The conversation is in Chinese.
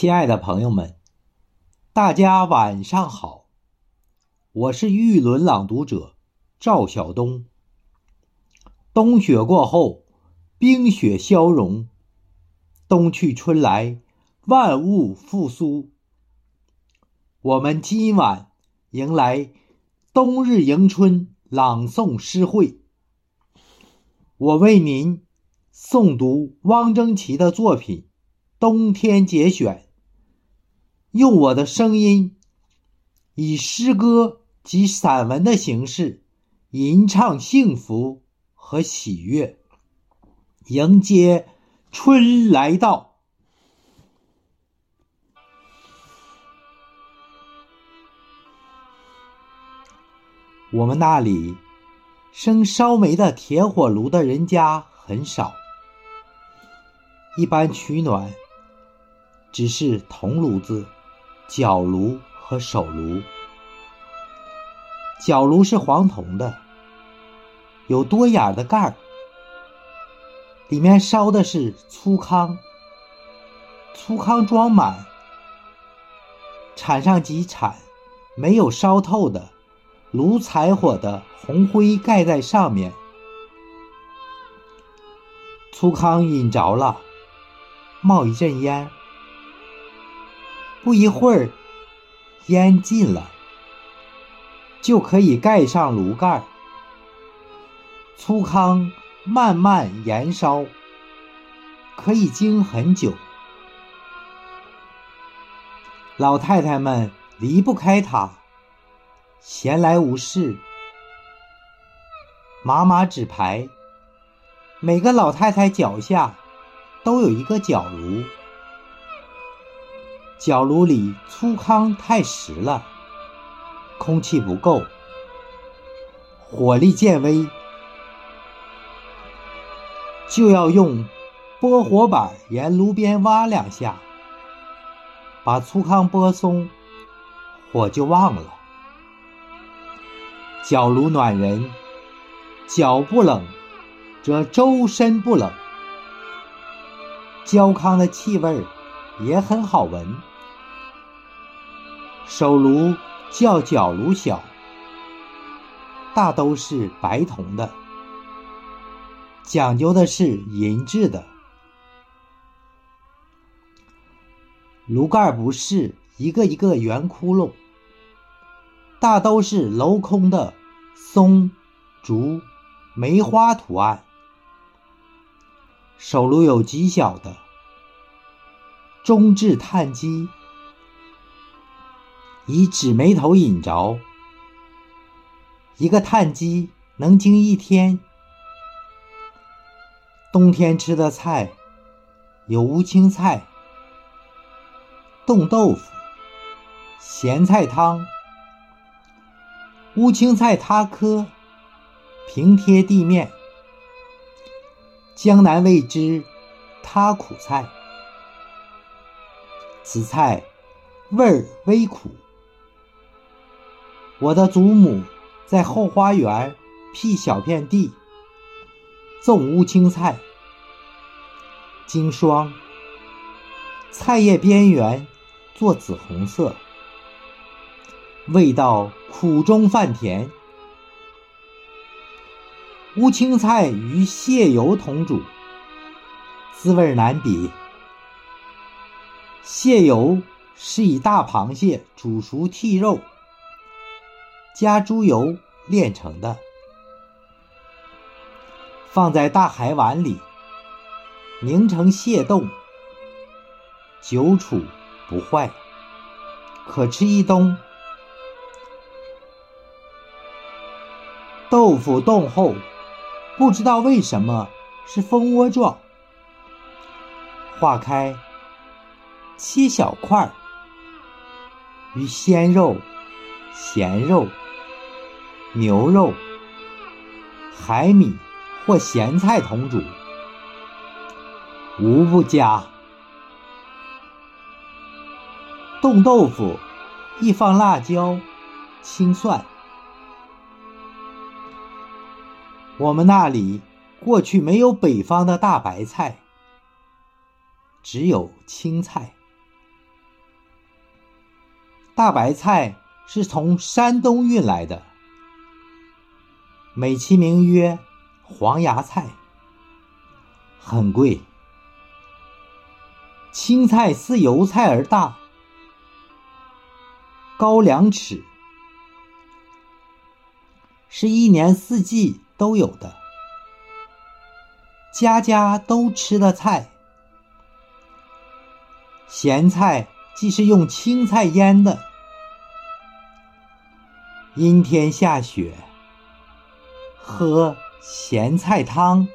亲爱的朋友们，大家晚上好，我是玉轮朗读者赵晓东。冬雪过后，冰雪消融，冬去春来，万物复苏。我们今晚迎来冬日迎春朗诵诗会，我为您诵读汪曾祺的作品《冬天节选》，用我的声音，以诗歌及散文的形式，吟唱幸福和喜悦，迎接春来到。我们那里生烧煤的铁火炉的人家很少，一般取暖只是铜炉子、脚炉和手炉。脚炉是黄铜的，有多眼的盖儿，里面烧的是粗糠，粗糠装满，铲上几铲，没有烧透的炉柴火的红灰盖在上面。粗糠引着了，冒一阵烟，不一会儿烟尽了，就可以盖上炉盖。粗糠慢慢燃烧，可以经很久。老太太们离不开它，闲来无事码码纸牌。每个老太太脚下都有一个脚炉，脚炉里粗糠太实了，空气不够，火力渐微，就要用拨火板沿炉边挖两下，把粗糠拨松，火就旺了。脚炉暖人，脚不冷则周身不冷。焦糠的气味也很好闻。手炉较脚炉小，大都是白铜的，讲究的是银制的。炉盖不是一个一个圆窟窿，大都是镂空的松、竹、梅花图案。手炉有极小的，中置炭基，以纸煤头引着，一个炭基能经一天。冬天吃的菜有乌青菜、冻豆腐、咸菜汤。乌青菜塌窠，平贴地面。江南谓之塌苦菜，此菜味儿微苦。我的祖母在后花园辟小片地，种乌青菜、经霜，菜叶边缘做紫红色，味道苦中泛甜。乌青菜与蟹油同煮，滋味难比。蟹油是以大螃蟹煮熟剔肉，加猪油炼成的，放在大海碗里凝成蟹冻，久储不坏，可吃一冬。豆腐冻后，不知道为什么是蜂窝状，化开切小块，与鲜肉、咸肉、牛肉、海米或咸菜同煮，无不佳。冻豆腐亦放辣椒、青蒜。我们那里过去没有北方的大白菜，只有青菜、大白菜是从山东运来的，美其名曰黄芽菜，很贵。青菜似油菜而大，高2尺，是一年四季都有的，家家都吃的菜。咸菜既是用青菜腌的，阴天下雪，喝咸菜汤